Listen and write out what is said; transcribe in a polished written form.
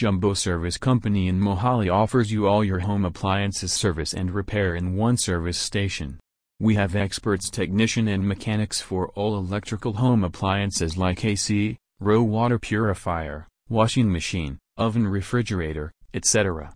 Jumbo Service Company in Mohali offers you all your home appliances service and repair in one service station. We have experts, technician and mechanics for all electrical home appliances like AC, RO water purifier, washing machine, oven, refrigerator, etc.